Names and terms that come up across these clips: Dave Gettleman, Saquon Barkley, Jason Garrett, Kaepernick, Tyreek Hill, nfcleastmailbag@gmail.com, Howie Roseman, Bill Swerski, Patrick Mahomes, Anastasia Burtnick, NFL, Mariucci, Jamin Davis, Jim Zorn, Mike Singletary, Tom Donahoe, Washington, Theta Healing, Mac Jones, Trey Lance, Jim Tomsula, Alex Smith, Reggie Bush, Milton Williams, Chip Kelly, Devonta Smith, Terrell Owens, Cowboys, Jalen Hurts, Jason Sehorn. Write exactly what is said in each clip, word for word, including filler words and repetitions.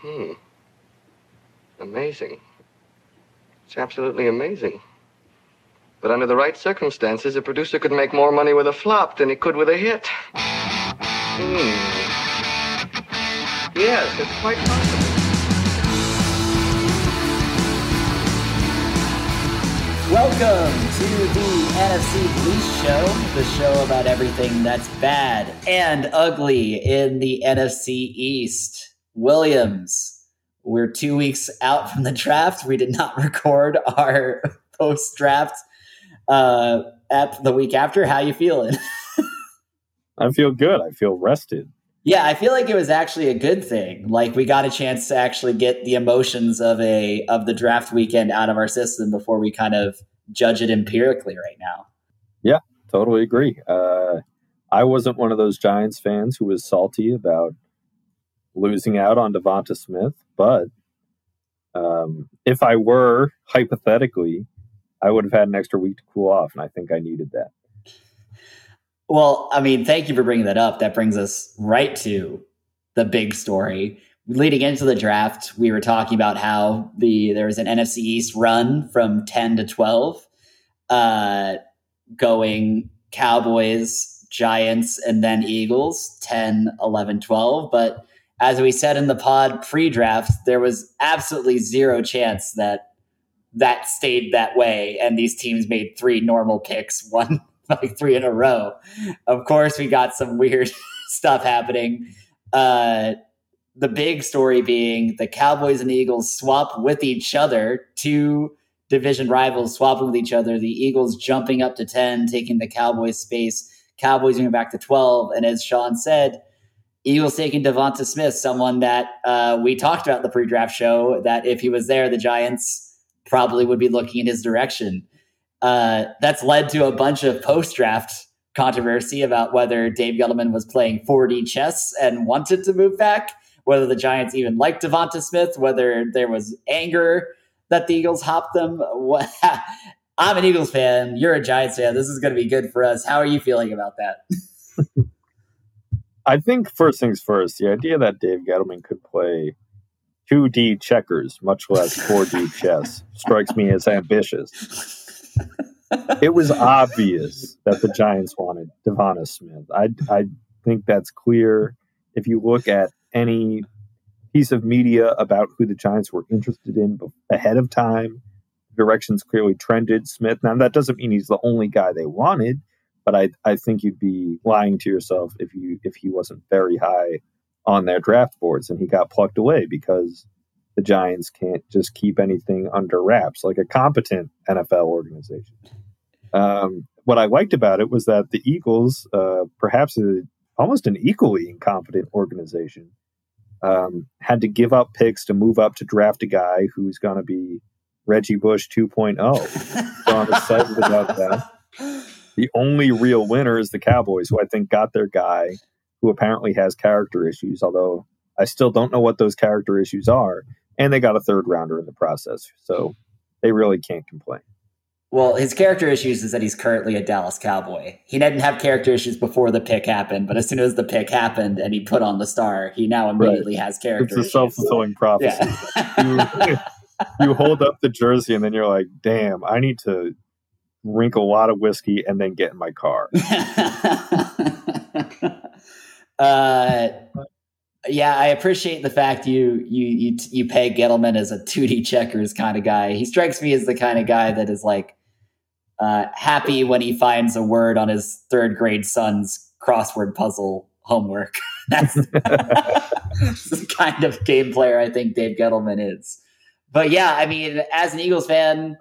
Hmm. Amazing. It's absolutely amazing. But under the right circumstances, a producer could make more money with a flop than he could with a hit. Hmm. Yes, it's quite possible. Welcome to the N F C Least Show, the show about everything that's bad and ugly in the N F C East. Williams, we're two weeks out from the draft. We did not record our post-draft uh, ep the week after. How you feeling? I feel good. I feel rested. Yeah, I feel like it was actually a good thing. Like we got a chance to actually get the emotions of a of the draft weekend out of our system before we kind of judge it empirically right now. Yeah, totally agree. Uh, I wasn't one of those Giants fans who was salty about losing out on Devonta Smith, but um, if I were, hypothetically, I would have had an extra week to cool off, and I think I needed that. Well, I mean, thank you for bringing that up. That brings us right to the big story. Leading into the draft, we were talking about how the there was an N F C East run from ten to twelve, uh, going Cowboys, Giants, and then Eagles, ten, eleven, twelve. But as we said in the pod pre-draft, there was absolutely zero chance that that stayed that way, and these teams made three normal picks, one like three in a row. Of course, we got some weird stuff happening. Uh, the big story being the Cowboys and Eagles swap with each other, two division rivals swapping with each other, the Eagles jumping up to ten, taking the Cowboys space, Cowboys going back to twelve. And as Sean said, Eagles taking Devonta Smith, someone that uh, we talked about in the pre-draft show, that if he was there, the Giants probably would be looking in his direction. Uh, that's led to a bunch of post-draft controversy about whether Dave Gettleman was playing four D chess and wanted to move back, whether the Giants even liked Devonta Smith, whether there was anger that the Eagles hopped them. What? I'm an Eagles fan. You're a Giants fan. This is going to be good for us. How are you feeling about that? I think first things first, the idea that Dave Gettleman could play two D checkers, much less four D chess, strikes me as ambitious. It was obvious that the Giants wanted Devonta Smith. I, I think that's clear. If you look at any piece of media about who the Giants were interested in ahead of time, directions clearly trended Smith. Now, that doesn't mean he's the only guy they wanted, but I, I think you'd be lying to yourself if you if he wasn't very high on their draft boards and he got plucked away because the Giants can't just keep anything under wraps like a competent N F L organization. Um, what I liked about it was that the Eagles, uh, perhaps a, almost an equally incompetent organization, um, had to give up picks to move up to draft a guy who's going to be Reggie Bush two point oh. So I'm excited about that. The only real winner is the Cowboys, who I think got their guy, who apparently has character issues, although I still don't know what those character issues are. And they got a third rounder in the process, so they really can't complain. Well, his character issues is that he's currently a Dallas Cowboy. He didn't have character issues before the pick happened, but as soon as the pick happened and he put on the star, he now immediately right. has character it's issues. It's a self-fulfilling prophecy. Yeah. you, you hold up the jersey and then you're like, damn, I need to drink a lot of whiskey and then get in my car. uh Yeah, I appreciate the fact you you you you peg Gettleman as a two D checkers kind of guy. He strikes me as the kind of guy that is like uh, happy when he finds a word on his third grade son's crossword puzzle homework. That's, that's the kind of game player I think Dave Gettleman is. But yeah, I mean, as an Eagles fan,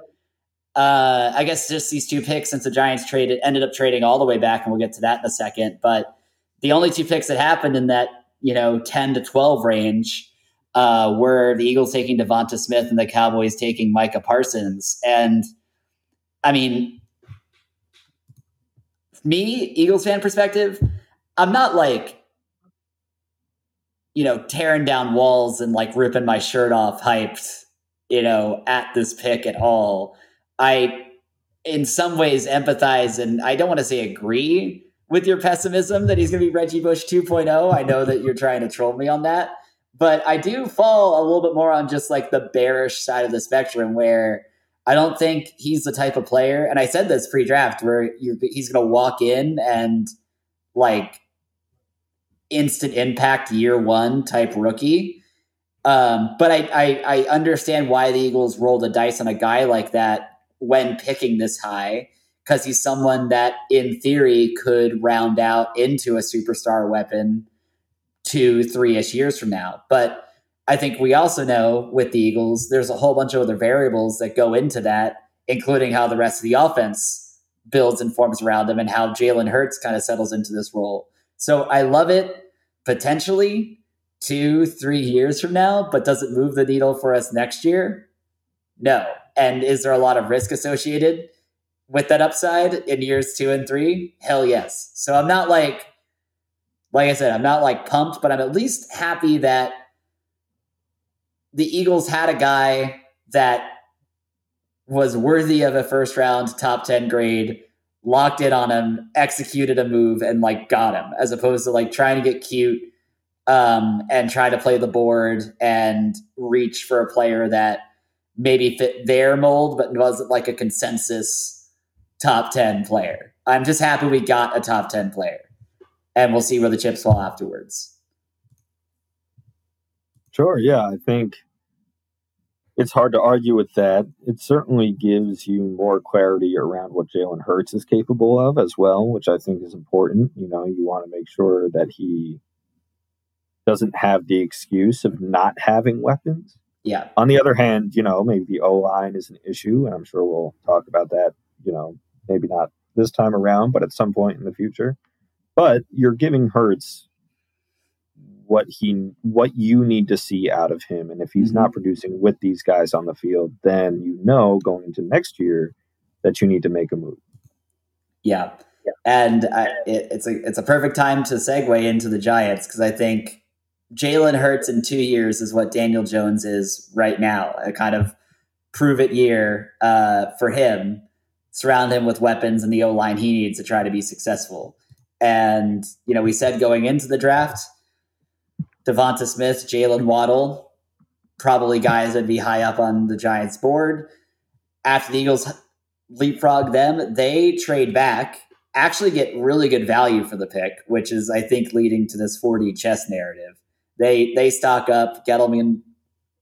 uh, I guess just these two picks since the Giants traded ended up trading all the way back, and we'll get to that in a second. But the only two picks that happened in that, you know, ten to twelve range uh, were the Eagles taking Devonta Smith and the Cowboys taking Micah Parsons. And I mean, me, Eagles fan perspective, I'm not like, you know, tearing down walls and like ripping my shirt off hyped, you know, at this pick at all. I, in some ways, empathize and I don't want to say agree with your pessimism that he's going to be Reggie Bush two point oh. I know that you're trying to troll me on that, But I do fall a little bit more on just like the bearish side of the spectrum, where I don't think he's the type of player. And I said this pre-draft, where you're, he's going to walk in and like instant impact year one type rookie. Um, but I, I, I understand why the Eagles rolled the dice on a guy like that when picking this high, because he's someone that in theory could round out into a superstar weapon two, three-ish years from now. But I think we also know with the Eagles, there's a whole bunch of other variables that go into that, including how the rest of the offense builds and forms around them and how Jalen Hurts kind of settles into this role. So I love it potentially two, three years from now, but does it move the needle for us next year? No. And is there a lot of risk associated with that upside in years two and three? Hell yes. So I'm not like, Like I said, I'm not like pumped, but I'm at least happy that the Eagles had a guy that was worthy of a first round top ten grade, locked in on him, executed a move, and like got him, as opposed to like trying to get cute um, and try to play the board and reach for a player that maybe fit their mold, but wasn't like a consensus top ten player. I'm just happy we got a top ten player. And we'll see where the chips fall afterwards. Sure, yeah. I think it's hard to argue with that. It certainly gives you more clarity around what Jalen Hurts is capable of as well, which I think is important. You know, you want to make sure that he doesn't have the excuse of not having weapons. Yeah. On the other hand, you know, maybe the O-line is an issue, and I'm sure we'll talk about that, you know, maybe not this time around, but at some point in the future. But you're giving Hurts what he, what you need to see out of him. And if he's mm-hmm. not producing with these guys on the field, then you know going into next year that you need to make a move. Yeah. yeah. And I, it, it's, a, it's a perfect time to segue into the Giants, because I think Jalen Hurts in two years is what Daniel Jones is right now, a kind of prove it year uh, for him. Surround him with weapons and the O-line he needs to try to be successful. And, you know, we said going into the draft, Devonta Smith, Jalen Waddle, probably guys that'd be high up on the Giants board. After the Eagles leapfrog them, they trade back, actually get really good value for the pick, which is, I think, leading to this forty chess narrative. They they stock up. Gettleman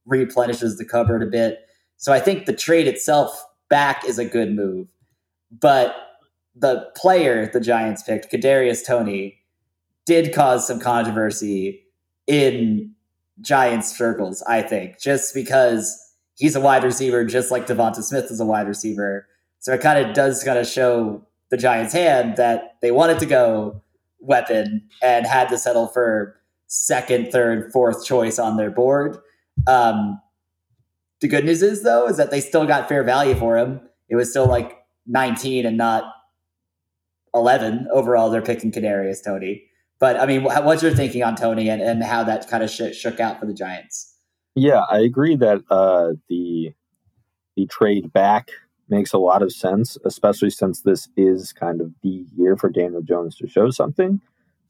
replenishes the cupboard a bit. So I think the trade itself back is a good move. But the player the Giants picked, Kadarius Toney, did cause some controversy in Giants circles, I think, just because he's a wide receiver, just like Devonta Smith is a wide receiver. So it kind of does kind of show the Giants' hand that they wanted to go weapon and had to settle for second, third, fourth choice on their board. Um, the good news is, though, is that they still got fair value for him. It was still like nineteen and not eleven overall. They're picking Kadarius Toney. But I mean, what's your thinking on Toney and, and how that kind of sh- shook out for the Giants? Yeah, I agree that uh, the the trade back makes a lot of sense, especially since this is kind of the year for Daniel Jones to show something.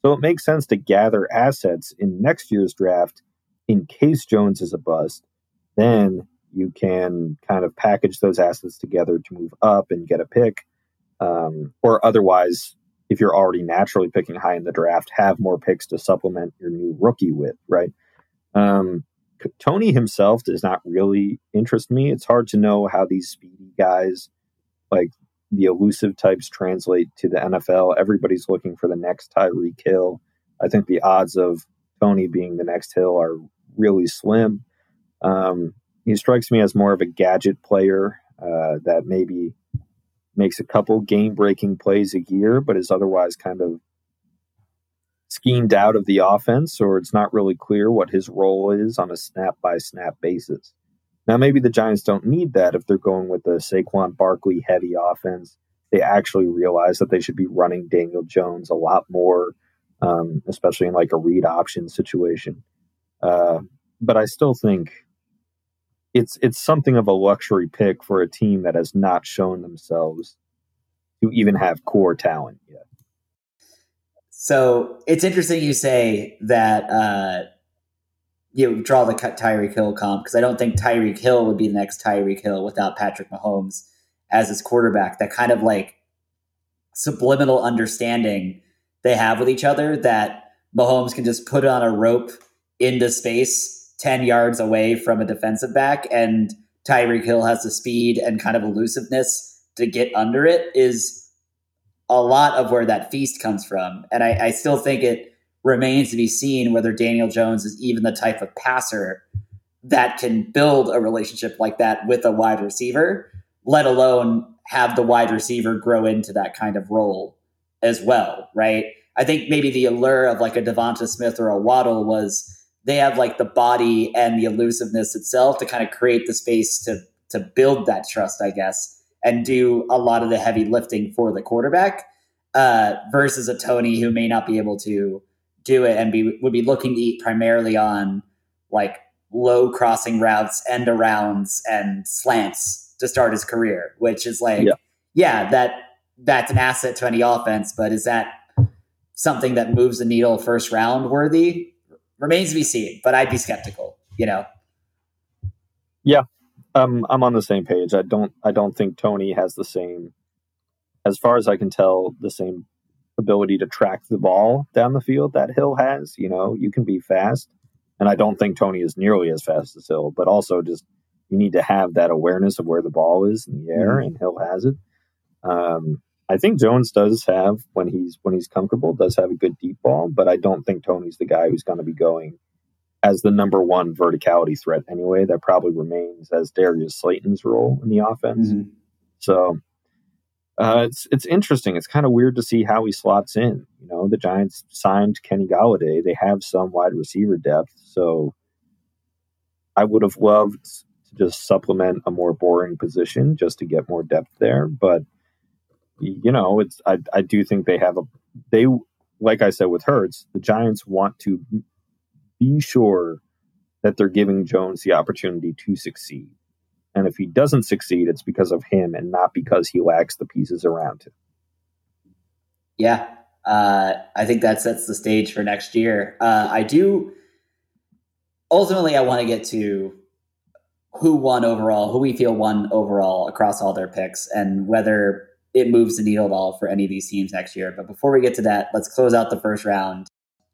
So it makes sense to gather assets in next year's draft in case Jones is a bust. Then you can kind of package those assets together to move up and get a pick. Um, or otherwise, if you're already naturally picking high in the draft, have more picks to supplement your new rookie with, right? Um, Toney himself does not really interest me. It's hard to know how these speedy guys, like the elusive types, translate to the N F L. Everybody's looking for the next Tyreek Hill. I think the odds of Toney being the next Hill are really slim. Um, he strikes me as more of a gadget player uh, that maybe makes a couple game-breaking plays a year, but is otherwise kind of schemed out of the offense, or it's not really clear what his role is on a snap-by-snap basis. Now, maybe the Giants don't need that if they're going with the Saquon Barkley heavy offense. They actually realize that they should be running Daniel Jones a lot more, um, especially in like a read option situation. Uh, but I still think It's it's something of a luxury pick for a team that has not shown themselves to even have core talent yet. So it's interesting you say that uh, you know, draw the Tyreek Hill comp, because I don't think Tyreek Hill would be the next Tyreek Hill without Patrick Mahomes as his quarterback. That kind of like subliminal understanding they have with each other that Mahomes can just put on a rope into space ten yards away from a defensive back, and Tyreek Hill has the speed and kind of elusiveness to get under it, is a lot of where that feast comes from. And I, I still think it remains to be seen whether Daniel Jones is even the type of passer that can build a relationship like that with a wide receiver, let alone have the wide receiver grow into that kind of role as well, right? I think maybe the allure of like a Devonta Smith or a Waddle was they have like the body and the elusiveness itself to kind of create the space to to build that trust, I guess, and do a lot of the heavy lifting for the quarterback, uh, versus a Toney who may not be able to do it and be would be looking to eat primarily on like low crossing routes, end arounds, and slants to start his career, which is like, yeah, yeah that that's an asset to any offense, but is that something that moves the needle first round worthy? Remains to be seen, but I'd be skeptical, you know? Yeah. Um, I'm on the same page. I don't, I don't think Toney has the same, as far as I can tell, the same ability to track the ball down the field that Hill has. You know, you can be fast, and I don't think Toney is nearly as fast as Hill, but also just, you need to have that awareness of where the ball is in the air, mm-hmm. and Hill has it. Um, I think Jones does have, when he's when he's comfortable, does have a good deep ball, but I don't think Toney's the guy who's going to be going as the number one verticality threat anyway. That probably remains as Darius Slayton's role in the offense. Mm-hmm. So uh, it's it's interesting. It's kind of weird to see how he slots in. You know, the Giants signed Kenny Galladay. They have some wide receiver depth, so I would have loved to just supplement a more boring position just to get more depth there, but. You know, it's I, I do think they have a they like I said with Hurts, the Giants want to be sure that they're giving Jones the opportunity to succeed. And if he doesn't succeed, it's because of him and not because he lacks the pieces around him. Yeah, uh, I think that sets the stage for next year. Uh, I do. Ultimately, I want to get to who won overall, who we feel won overall across all their picks, and whether it moves the needle at all for any of these teams next year. But before we get to that, let's close out the first round.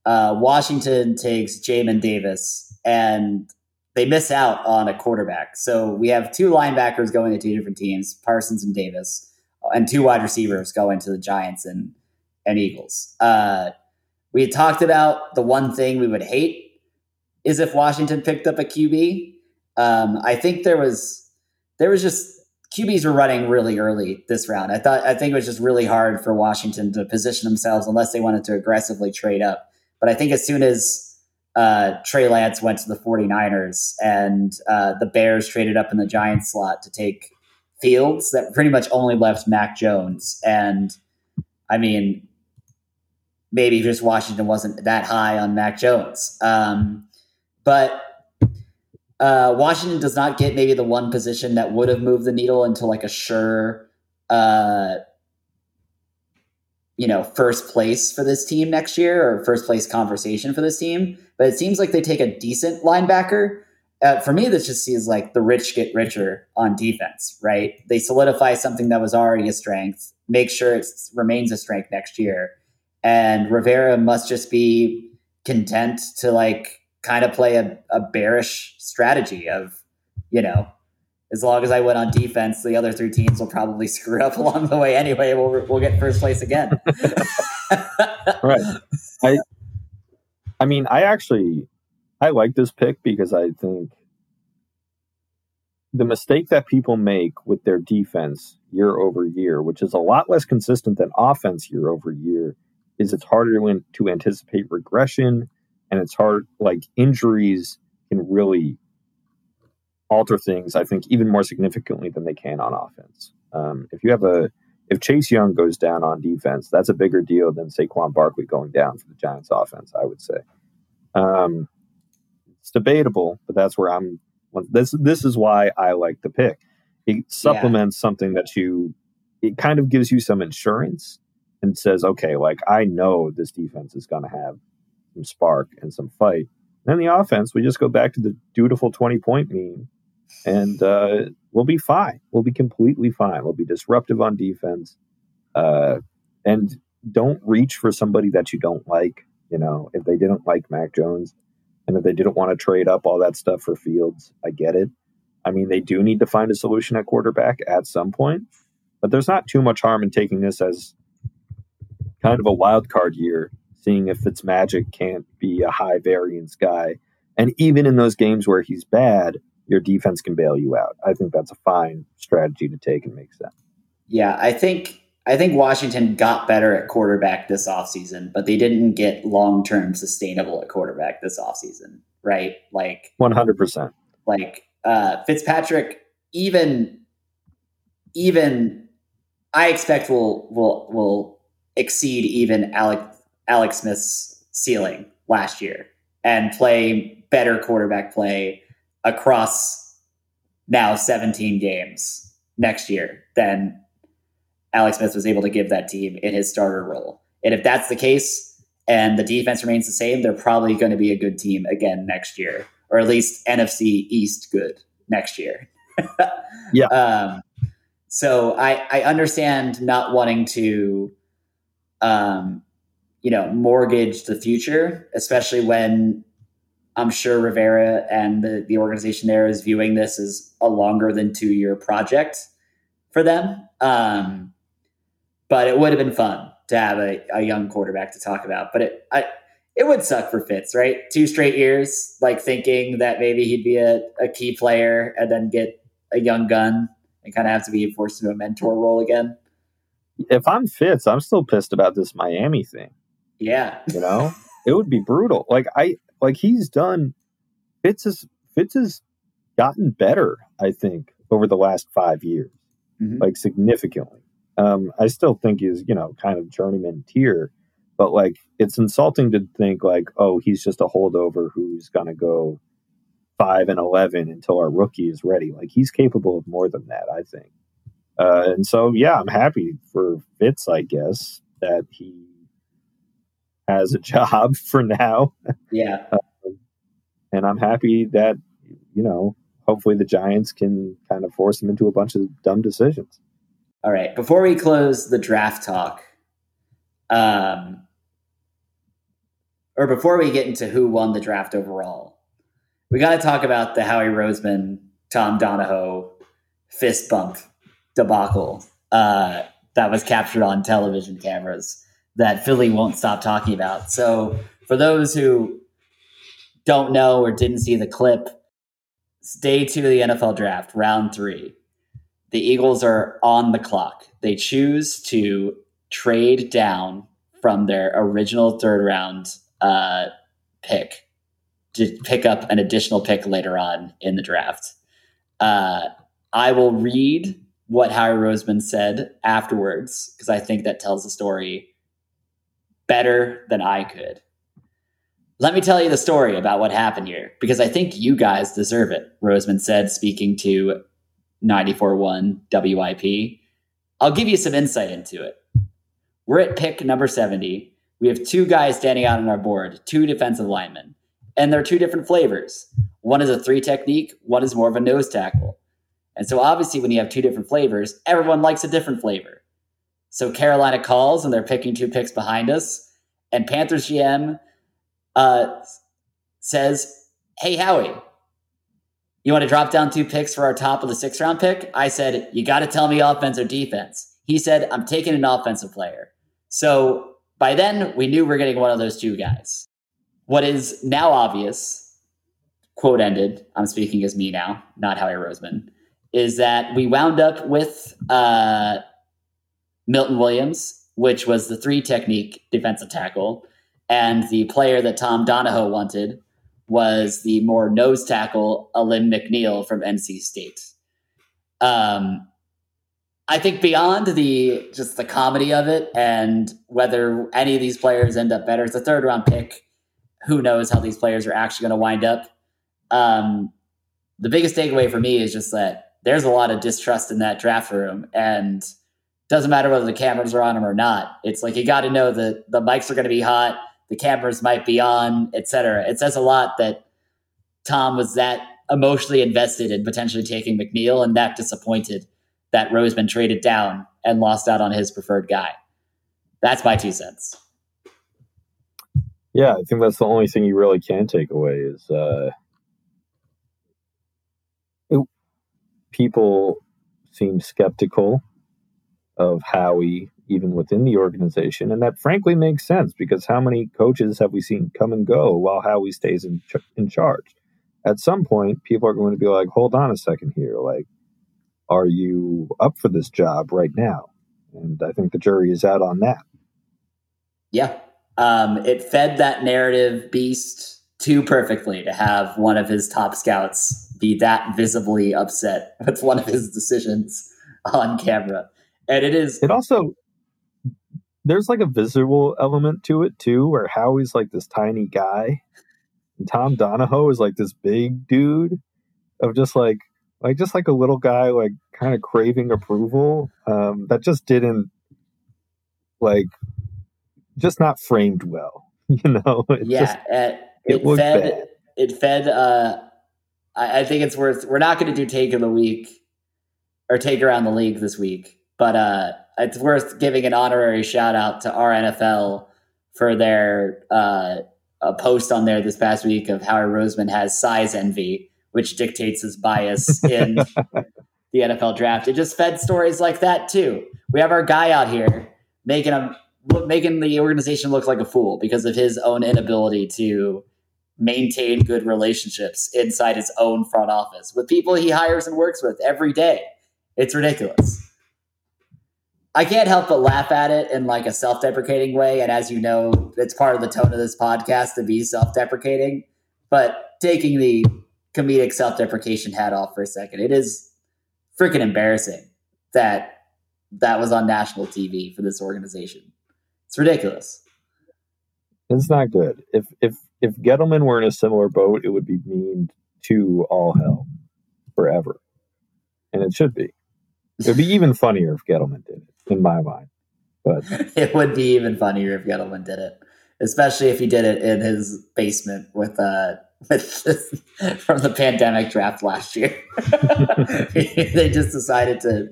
Uh, Washington takes Jamin Davis, and they miss out on a quarterback. So we have two linebackers going to two different teams, Parsons and Davis, and two wide receivers going to the Giants and, and Eagles. Uh, we had talked about the one thing we would hate is if Washington picked up a Q B. Um, I think there was there was just... Q Bs were running really early this round. I thought I think it was just really hard for Washington to position themselves unless they wanted to aggressively trade up. But I think as soon as uh, Trey Lance went to the 49ers and uh, the Bears traded up in the Giants slot to take Fields, that pretty much only left Mac Jones. And, I mean, maybe just Washington wasn't that high on Mac Jones. Um, but... Uh, Washington does not get maybe the one position that would have moved the needle into like a sure, uh, you know, first place for this team next year or first place conversation for this team. But it seems like they take a decent linebacker. Uh, for me, this just seems like the rich get richer on defense, right? They solidify something that was already a strength, make sure it remains a strength next year. And Rivera must just be content to like, kind of play a, a bearish strategy of, you know, as long as I win on defense, the other three teams will probably screw up along the way anyway. We'll we'll get first place again. Right. I I mean, I actually, I like this pick because I think the mistake that people make with their defense year over year, which is a lot less consistent than offense year over year, is it's harder to, to anticipate regression. And it's hard, like injuries can really alter things, I think, even more significantly than they can on offense. Um, if you have a, if Chase Young goes down on defense, that's a bigger deal than Saquon Barkley going down for the Giants offense, I would say. Um, it's debatable, but that's where I'm, this, this is why I like the pick. It supplements yeah. something that you, it kind of gives you some insurance and says, okay, like I know this defense is going to have some spark and some fight, And the offense, we just go back to the dutiful twenty-point meme, and uh, we'll be fine. We'll be completely fine. We'll be disruptive on defense. Uh, and don't reach for somebody that you don't like. You know, if they didn't like Mac Jones and if they didn't want to trade up all that stuff for Fields, I get it. I mean, they do need to find a solution at quarterback at some point, but there's not too much harm in taking this as kind of a wild card year, seeing if Fitzmagic can't be a high variance guy. And even in those games where he's bad, your defense can bail you out. I think that's a fine strategy to take and makes sense. Yeah, I think I think Washington got better at quarterback this offseason, but they didn't get long-term sustainable at quarterback this offseason, right? Like one hundred percent. Like uh, Fitzpatrick, even even I expect will will will exceed even Alec Alex Smith's ceiling last year and play better quarterback play across now seventeen games next year than Alex Smith was able to give that team in his starter role. And if that's the case and the defense remains the same, they're probably going to be a good team again next year, or at least N F C East good next year. yeah. Um, so I, I understand not wanting to, um, you know, mortgage the future, especially when I'm sure Rivera and the, the organization there is viewing this as a longer than two year project for them. Um, but it would have been fun to have a, a young quarterback to talk about, but it, I, it would suck for Fitz, right? Two straight years, like thinking that maybe he'd be a, a key player and then get a young gun and kind of have to be forced into a mentor role again. If I'm Fitz, I'm still pissed about this Miami thing. Yeah. You know, it would be brutal. Like I, like he's done. Fitz has, Fitz has gotten better, I think, over the last five years, mm-hmm. like significantly. Um, I still think he's, you know, kind of journeyman tier, but like, it's insulting to think like, oh, he's just a holdover who's going to go five and eleven until our rookie is ready. Like he's capable of more than that, I think. Uh, and so, yeah, I'm happy for Fitz, I guess, that he has a job for now. Yeah. Uh, and I'm happy that, you know, hopefully the Giants can kind of force him into a bunch of dumb decisions. All right. Before we close the draft talk, um, or before we get into who won the draft overall, we got to talk about the Howie Roseman, Tom Donahoe fist bump debacle uh, that was captured on television cameras that Philly won't stop talking about. So for those who don't know or didn't see the clip, day two of the N F L draft, round three, the Eagles are on the clock. They choose to trade down from their original third round uh, pick to pick up an additional pick later on in the draft. Uh, I will read what Howie Roseman said afterwards, because I think that tells the story better than I could. Let me tell you the story about what happened here, because I think you guys deserve it, Roseman said, speaking to ninety-four point one W I P. I'll give you some insight into it. We're at pick number seventy. We have two guys standing out on our board, two defensive linemen, and they're two different flavors. One is a three technique, one is more of a nose tackle. And so obviously when you have two different flavors, everyone likes a different flavor. So Carolina calls and they're picking two picks behind us. And Panthers G M uh, says, hey, Howie, you want to drop down two picks for our top of the sixth round pick? I said, you got to tell me offense or defense. He said, I'm taking an offensive player. So by then we knew we were getting one of those two guys. What is now obvious, quote ended, I'm speaking as me now, not Howie Roseman, is that we wound up with uh, Milton Williams, which was the three technique defensive tackle. And the player that Tom Donahoe wanted was the more nose tackle, Alim McNeil from N C State. Um, I think beyond the just the comedy of it and whether any of these players end up better, it's a third round pick. Who knows how these players are actually going to wind up? Um, the biggest takeaway for me is just that there's a lot of distrust in that draft room, and doesn't matter whether the cameras are on them or not. It's like, you got to know that the mics are going to be hot. the cameras might be on, et cetera. It says a lot that Tom was that emotionally invested in potentially taking McNeil and that disappointed that Roseman traded down and lost out on his preferred guy. That's my two cents. Yeah, I think that's the only thing you really can take away is uh, it, people seem skeptical of Howie, even within the organization. And that frankly makes sense because how many coaches have we seen come and go while Howie stays in, ch- in charge? At some point, people are going to be like, hold on a second here. Like, are you up for this job right now? And I think the jury is out on that. Yeah. Um, it fed that narrative beast too perfectly to have one of his top scouts be that visibly upset with one of his decisions on camera. And it is. It also, there's like a visual element to it too, where Howie's like this tiny guy and Tom Donahoe is like this big dude of just like, like, just like a little guy, like kind of craving approval. Um, that just didn't like, just not framed well, you know? It yeah. Just, it it, it fed, bad. it fed, uh, I, I think it's worth, we're not going to do take of the week or take around the league this week. But uh, it's worth giving an honorary shout out to our N F L for their uh, a post on there this past week of Howie Roseman has size envy, which dictates his bias in the N F L draft. It just fed stories like that, too. We have our guy out here making him look, making the organization look like a fool because of his own inability to maintain good relationships inside his own front office with people he hires and works with every day. It's ridiculous. I can't help but laugh at it in like a self-deprecating way. And as you know, it's part of the tone of this podcast to be self-deprecating, but taking the comedic self-deprecation hat off for a second, it is freaking embarrassing that that was on national T V for this organization. It's ridiculous. It's not good. If, if, if Gettleman were in a similar boat, it would be memed to all hell forever. And it should be. It'd be even funnier if Gettleman did it, in my mind. But it would be even funnier if Gettleman did it, especially if he did it in his basement with uh with this, from the pandemic draft last year. They just decided to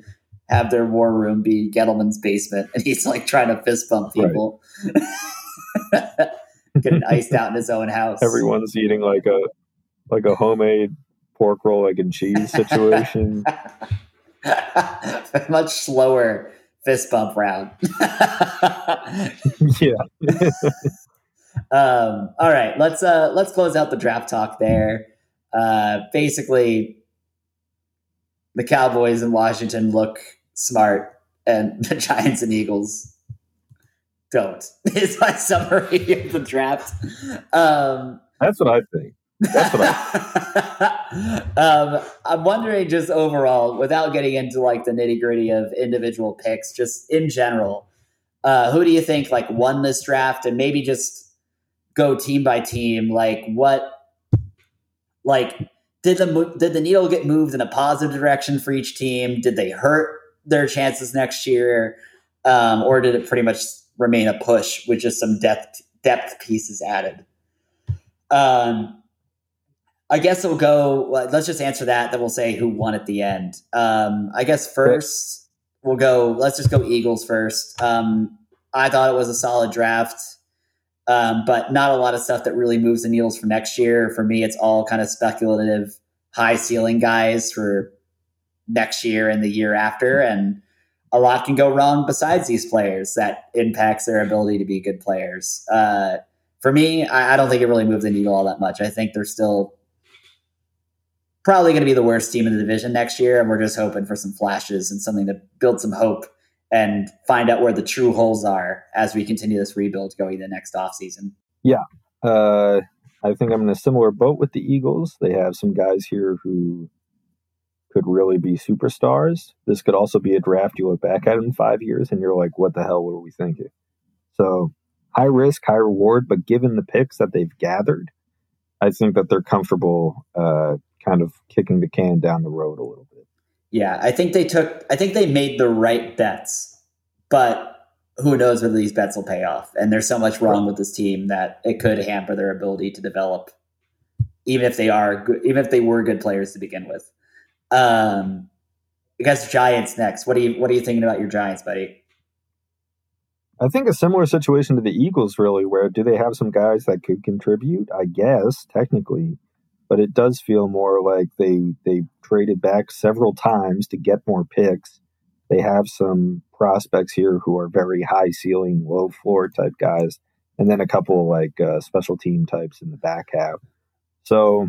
have their war room be Gettleman's basement, and he's like trying to fist bump people, right. Getting iced out in his own house. Everyone's eating like a like a homemade pork roll, egg and cheese situation. Much slower fist bump round. Yeah. um, all right, let's uh, let's close out the draft talk there. Uh, basically, the Cowboys and Washington look smart, and the Giants and Eagles don't. Is my summary of the draft. Um, That's what I think. That's what I um, I'm wondering just overall, without getting into like the nitty gritty of individual picks, just in general, uh, who do you think like won this draft? And maybe just go team by team. Like what, like did the, did the needle get moved in a positive direction for each team? Did they hurt their chances next year? Um, or did it pretty much remain a push with just some depth, depth pieces added? Um, I guess we'll go, let's just answer that, then we'll say who won at the end. Um, I guess first we'll go, let's just go Eagles first. Um, I thought it was a solid draft, um, but not a lot of stuff that really moves the needles for next year. For me, it's all kind of speculative, high ceiling guys for next year and the year after. And a lot can go wrong besides these players that impacts their ability to be good players. Uh, for me, I, I don't think it really moved the needle all that much. I think they're still probably going to be the worst team in the division next year. And we're just hoping for some flashes and something to build some hope and find out where the true holes are as we continue this rebuild going the next off season. Yeah. Uh, I think I'm in a similar boat with the Eagles. They have some guys here who could really be superstars. This could also be a draft you look back at in five years and you're like, what the hell were we thinking? So high risk, high reward, but given the picks that they've gathered, I think that they're comfortable, uh, kind of kicking the can down the road a little bit. Yeah, I think they took, I think they made the right bets, but who knows whether these bets will pay off. And there's so much wrong with this team that it could hamper their ability to develop, even if they are good, even if they were good players to begin with. Um, I guess Giants next. What are you What are you thinking about your Giants, buddy? I think a similar situation to the Eagles, really, where do they have some guys that could contribute? I guess technically, but it does feel more like they they traded back several times to get more picks. They have some prospects here who are very high ceiling, low floor type guys, and then a couple of like uh, special team types in the back half. So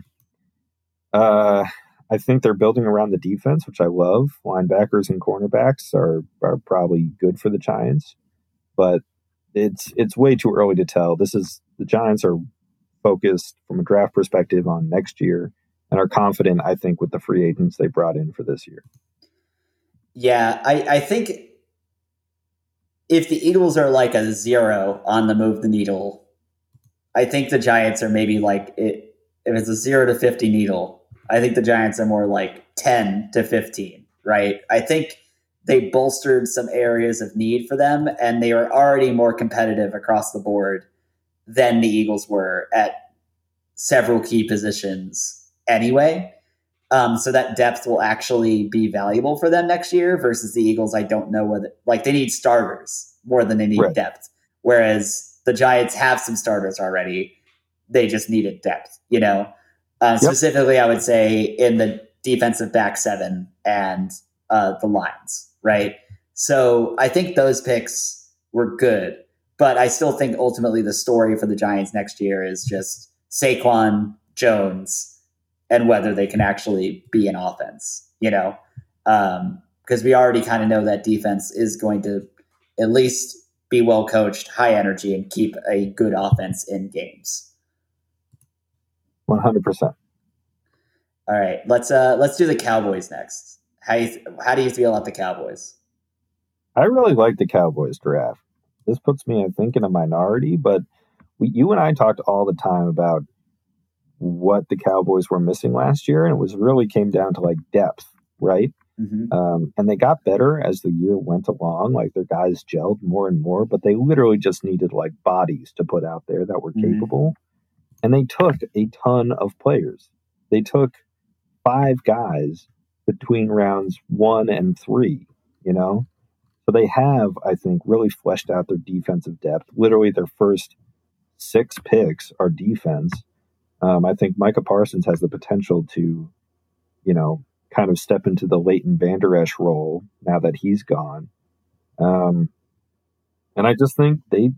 uh, I think they're building around the defense, which I love. Linebackers and cornerbacks are are probably good for the Giants, but it's it's way too early to tell. This is the Giants are focused from a draft perspective on next year and are confident, I think, with the free agents they brought in for this year. Yeah, I, I think if the Eagles are like a zero on the move the needle, I think the Giants are maybe like, it, if it's a zero to fifty needle, I think the Giants are more like ten to fifteen, right? I think they bolstered some areas of need for them, and they are already more competitive across the board than the Eagles were at several key positions anyway. Um, so that depth will actually be valuable for them next year versus the Eagles. I don't know whether like they need starters more than they need right. depth. Whereas the Giants have some starters already. They just needed depth, you know, uh, yep. specifically I would say in the defensive back seven and uh, the lines. Right. So I think those picks were good, but I still think ultimately the story for the Giants next year is just Saquon, Jones, and whether they can actually be an offense, you know, um, because we already kind of know that defense is going to at least be well coached, high energy, and keep a good offense in games. one hundred percent. All right, let's uh, let's do the Cowboys next. How you th- how do you feel about the Cowboys? I really like the Cowboys draft. This puts me, I think, in a minority, but we, you and I talked all the time about what the Cowboys were missing last year, and it was really came down to like depth, right? Mm-hmm. Um, and they got better as the year went along. Like their guys gelled more and more, but they literally just needed like bodies to put out there that were mm-hmm. capable. And they took a ton of players. They took five guys between rounds one and three, you know? So they have, I think, really fleshed out their defensive depth. Literally their first six picks are defense. Um, I think Micah Parsons has the potential to, you know, kind of step into the Leighton Vander Esch role now that he's gone. Um, and I just think they,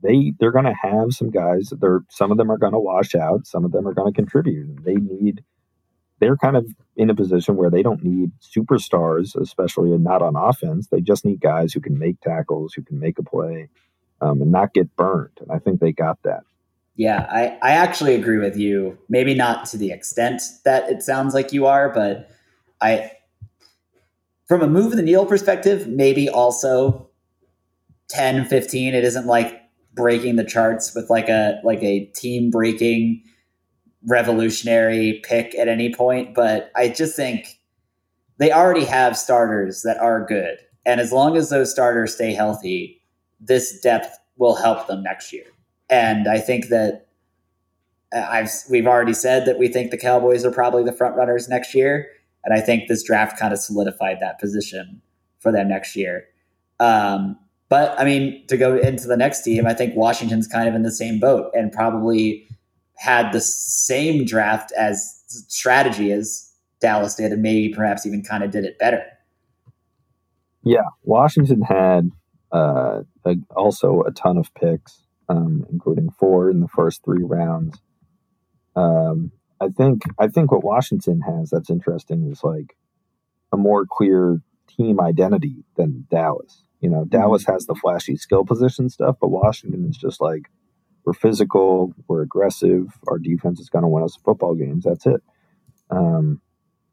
they, they're going to have some guys that they're, some of them are going to wash out. Some of them are going to contribute. They need, they're kind of in a position where they don't need superstars, especially and not on offense. They just need guys who can make tackles, who can make a play, um, and not get burned. And I think they got that. Yeah, I, I actually agree with you. Maybe not to the extent that it sounds like you are, but I, from a move the needle perspective, maybe also ten, fifteen. It isn't like breaking the charts with like a like a team breaking revolutionary pick at any point. But I just think they already have starters that are good, and as long as those starters stay healthy, this depth will help them next year. And I think that I've we've already said that we think the Cowboys are probably the front runners next year, and I think this draft kind of solidified that position for them next year. Um, but I mean, to go into the next team, I think Washington's kind of in the same boat and probably had the same draft as strategy as Dallas did, and maybe perhaps even kind of did it better. Yeah, Washington had uh, a, also a ton of picks. Um, including four in the first three rounds. Um, I think I think what Washington has that's interesting is like a more clear team identity than Dallas. You know, Dallas has the flashy skill position stuff, but Washington is just like, we're physical, we're aggressive, our defense is going to win us football games. That's it. Um,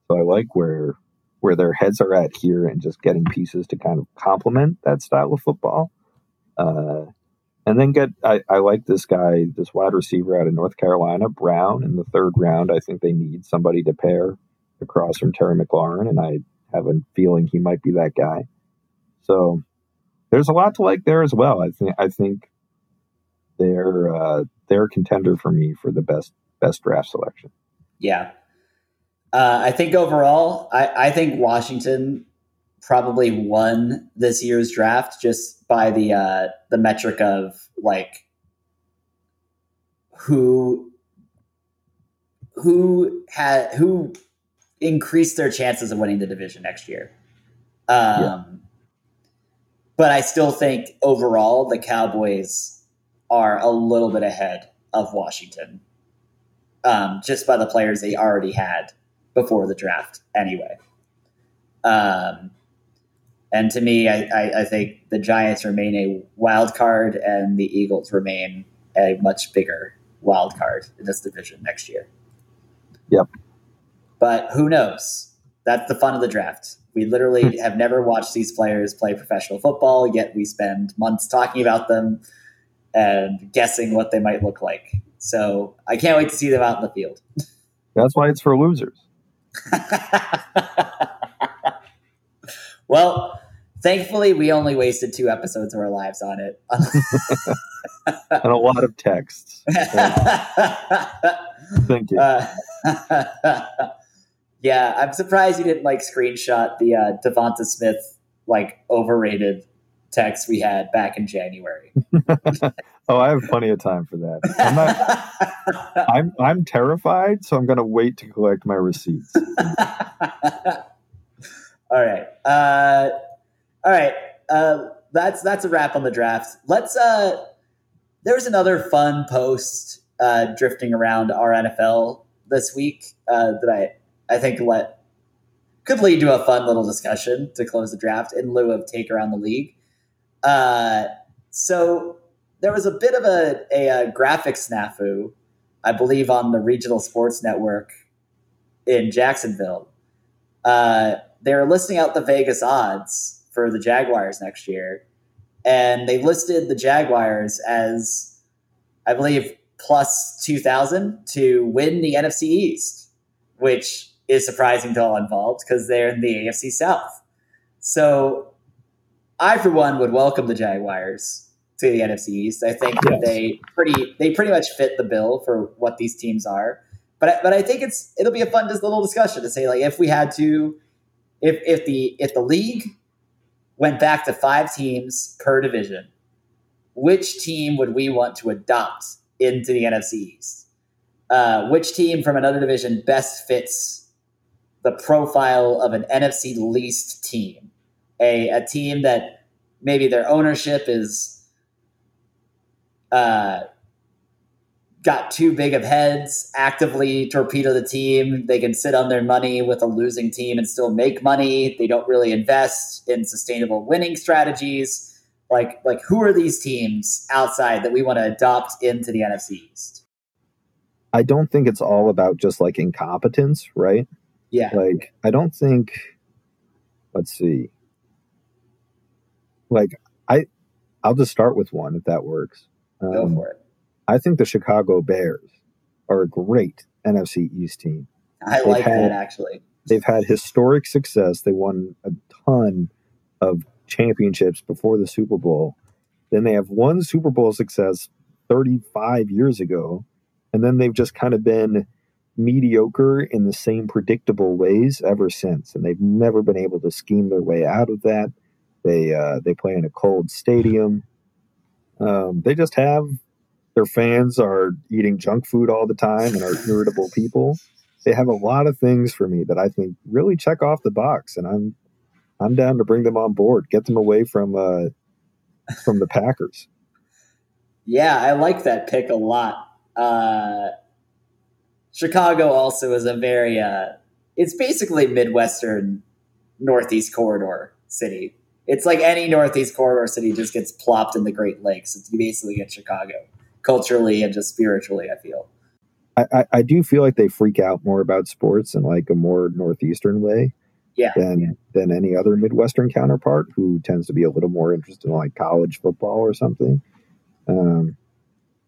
so I like where where their heads are at here and just getting pieces to kind of complement that style of football. Uh And then get, I, I like this guy, this wide receiver out of North Carolina, Brown, in the third round. I think they need somebody to pair across from Terry McLaurin, and I have a feeling he might be that guy. So there's a lot to like there as well. I think I think they're uh, they're a contender for me for the best best draft selection. Yeah, uh, I think overall, I, I think Washington probably won this year's draft just by the uh, the metric of like who who had who increased their chances of winning the division next year. Um, yeah. But I still think overall the Cowboys are a little bit ahead of Washington, um, just by the players they already had before the draft anyway. Um, and to me, I, I, I think the Giants remain a wild card and the Eagles remain a much bigger wild card in this division next year. Yep. But who knows? That's the fun of the draft. We literally have never watched these players play professional football, yet we spend months talking about them and guessing what they might look like. So I can't wait to see them out in the field. That's why it's for losers. Well, thankfully, we only wasted two episodes of our lives on it. And a lot of texts. Thank you. Uh, Yeah, I'm surprised you didn't like screenshot the uh, Devonta Smith like overrated text we had back in January. Oh, I have plenty of time for that. I'm not, I'm I'm terrified, so I'm going to wait to collect my receipts. All right, uh, all right. Uh, that's that's a wrap on the draft. Let's. Uh, there was another fun post uh, drifting around our N F L this week uh, that I. I think let could lead to a fun little discussion to close the draft in lieu of take around the league. Uh, so there was a bit of a, a, a graphic snafu, I believe, on the regional sports network in Jacksonville. Uh, they were listing out the Vegas odds for the Jaguars next year, and they listed the Jaguars as, I believe, plus two thousand to win the N F C East, which is surprising to all involved because they're in the A F C South. So I, for one, would welcome the Jaguars to the N F C East. I think that they pretty they pretty much fit the bill for what these teams are. But but I think it's it'll be a fun just little discussion to say, like, if we had to, if if the if the league went back to five teams per division, which team would we want to adopt into the N F C East? Uh, which team from another division best fits the profile of an N F C least team, a a team that maybe their ownership is uh, got too big of heads, actively torpedo the team. They can sit on their money with a losing team and still make money. They don't really invest in sustainable winning strategies. Like, like who are these teams outside that we want to adopt into the N F C East? I don't think it's all about just like incompetence, right? Yeah. Like, I don't think, let's see. Like, I, I'll just start with one if that works. Um, Go for it. I think the Chicago Bears are a great N F C East team. I they've like had, that, actually. They've had historic success. They won a ton of championships before the Super Bowl. Then they have one Super Bowl success thirty-five years ago. And then they've just kind of been mediocre in the same predictable ways ever since. And they've never been able to scheme their way out of that. They uh, they play in a cold stadium. Um, they just have their fans are eating junk food all the time and are irritable people. They have a lot of things for me that I think really check off the box. And I'm I'm down to bring them on board, get them away from uh, from the Packers. Yeah, I like that pick a lot. Uh, Chicago also is a very, uh, it's basically Midwestern Northeast Corridor city. It's like any Northeast Corridor city just gets plopped in the Great Lakes. It's basically in Chicago, culturally and just spiritually, I feel. I, I, I do feel like they freak out more about sports in like a more Northeastern way yeah, than yeah. than any other Midwestern counterpart who tends to be a little more interested in like college football or something. Um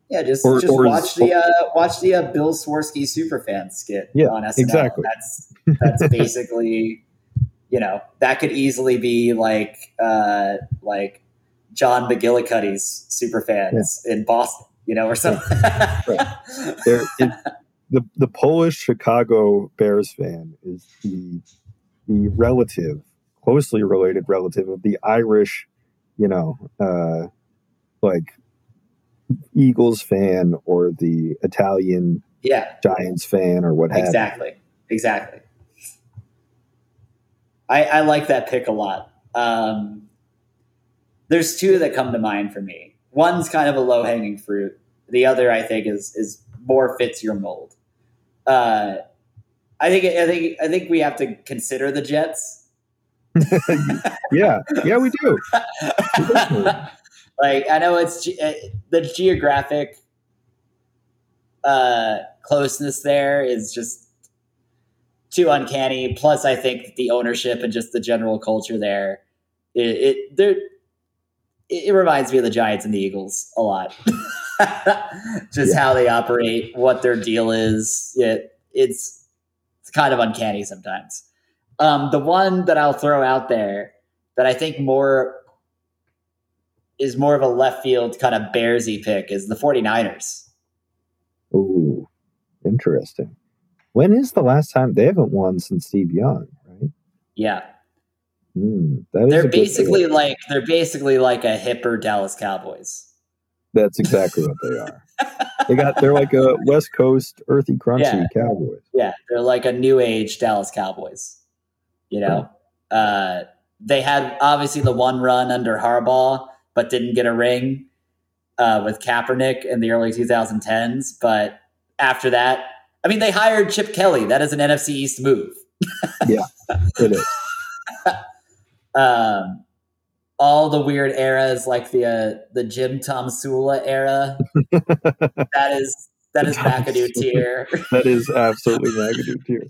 Yeah, just, or, just or watch, the, uh, watch the watch uh, the Bill Swerski Superfan skit yeah, on S N L. Exactly. That's that's basically, you know, that could easily be like uh, like John McGillicuddy's super fans yeah. in Boston, you know, or something. Yeah. Right. There, it, the the Polish Chicago Bears fan is the the relative, closely related relative of the Irish, you know, uh, like Eagles fan or the Italian yeah. Giants fan or what have you. Exactly, exactly. I, I like that pick a lot. Um, there's two that come to mind for me. One's kind of a low-hanging fruit. The other, I think, is is more fits your mold. Uh, I think I think I think we have to consider the Jets. yeah, yeah, we do. Like I know it's uh, the geographic uh, closeness there is just too uncanny. Plus, I think the ownership and just the general culture there, it it, it, it reminds me of the Giants and the Eagles a lot. Just yeah. how they operate, what their deal is. It it's, it's kind of uncanny sometimes. Um, the one that I'll throw out there that I think more is more of a left field kind of Bearsy pick is the 49ers. Ooh, interesting. When is the last time they haven't won since Steve Young, right? Yeah. Mm, that they're is basically like they're basically like a hipper Dallas Cowboys. That's exactly what they are. They got they're like a West Coast earthy crunchy yeah. Cowboys. Yeah, they're like a new age Dallas Cowboys. You know, yeah. uh, they had obviously the one run under Harbaugh, but didn't get a ring uh, with Kaepernick in the early twenty tens. But after that, I mean, they hired Chip Kelly. That is an N F C East move. Yeah, it is. um, all the weird eras, like the uh, the Jim Tomsula era. that is that is McAdoo tier. That is absolutely McAdoo tier.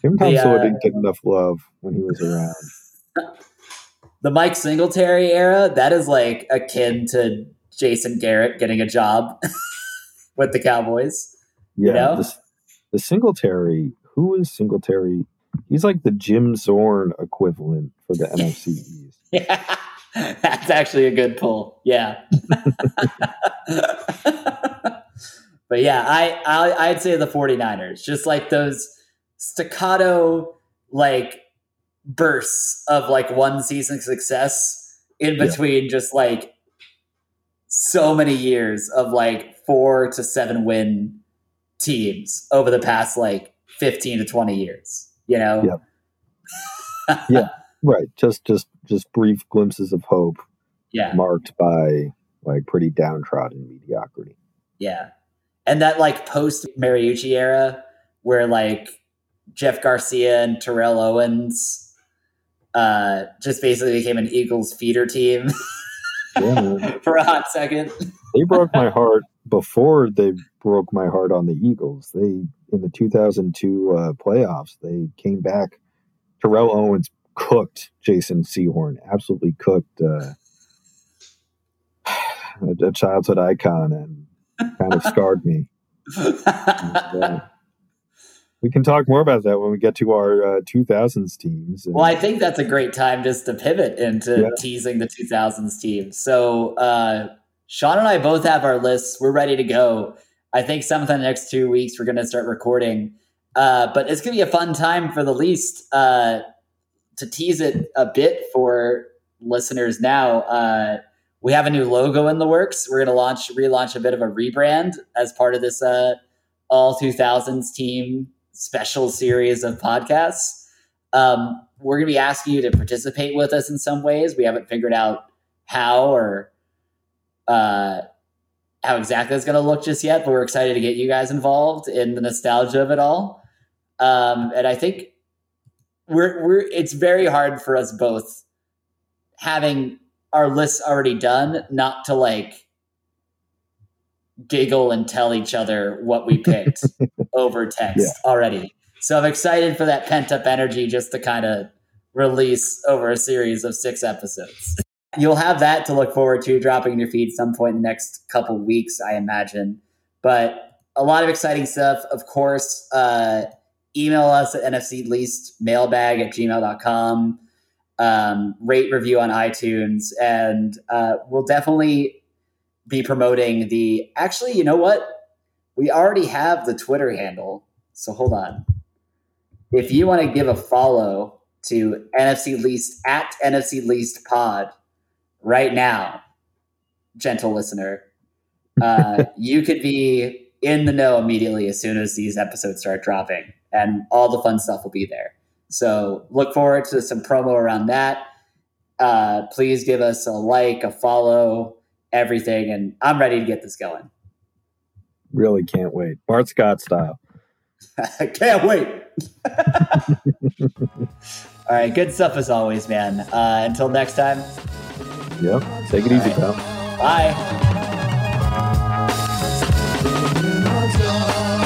Jim Tomsula uh, didn't get enough love when he was around. The Mike Singletary era, that is like akin to Jason Garrett getting a job with the Cowboys. Yeah, you know? the, the Singletary, who is Singletary? He's like the Jim Zorn equivalent for the N F C East. Yeah, that's actually a good pull. Yeah. But yeah, I, I, I'd say the 49ers, just like those staccato, like, bursts of like one season success in between yeah. just like so many years of like four to seven win teams over the past like fifteen to twenty years, you know? Yeah. yeah. Right. Just, just, just brief glimpses of hope yeah. marked by like pretty downtrodden mediocrity. Yeah. And that like post Mariucci era where like Jeff Garcia and Terrell Owens Uh, just basically became an Eagles feeder team yeah, for a hot second. They broke my heart before they broke my heart on the Eagles. They in the two thousand two uh, playoffs, they came back. Terrell Owens cooked Jason Sehorn, absolutely cooked uh, a, a childhood icon, and kind of scarred me. And, uh, we can talk more about that when we get to our uh, two thousands teams. And well, I think that's a great time just to pivot into yeah. teasing the two thousands teams. So uh, Sean and I both have our lists. We're ready to go. I think sometime in the next two weeks we're going to start recording. Uh, but it's going to be a fun time for the least uh, to tease it a bit for listeners now. Uh, we have a new logo in the works. We're going to launch, relaunch a bit of a rebrand as part of this uh, all two thousands team special series of podcasts. Um, we're going to be asking you to participate with us in some ways. We haven't figured out how or uh, how exactly it's going to look just yet, but we're excited to get you guys involved in the nostalgia of it all. Um, and I think we're we're it's very hard for us both having our lists already done, not to like giggle and tell each other what we picked over text yeah. already. So I'm excited for that pent up energy just to kind of release over a series of six episodes. You'll have that to look forward to dropping in your feed some point in the next couple weeks, I imagine. But a lot of exciting stuff. Of course, uh, email us at N F C Least mailbag at gmail dot com. um, rate, review on iTunes, and uh, we'll definitely be promoting the, actually, you know what? We already have the Twitter handle. So hold on. If you want to give a follow to N F C Least at N F C Least Pod right now, gentle listener, uh, you could be in the know immediately as soon as these episodes start dropping, and all the fun stuff will be there. So look forward to some promo around that. Uh, please give us a like, a follow, everything. And I'm ready to get this going. Really can't wait. Bart Scott style. I can't wait. All right. Good stuff as always, man. Uh, until next time. Yep. Take it all easy, right. Pal. Bye.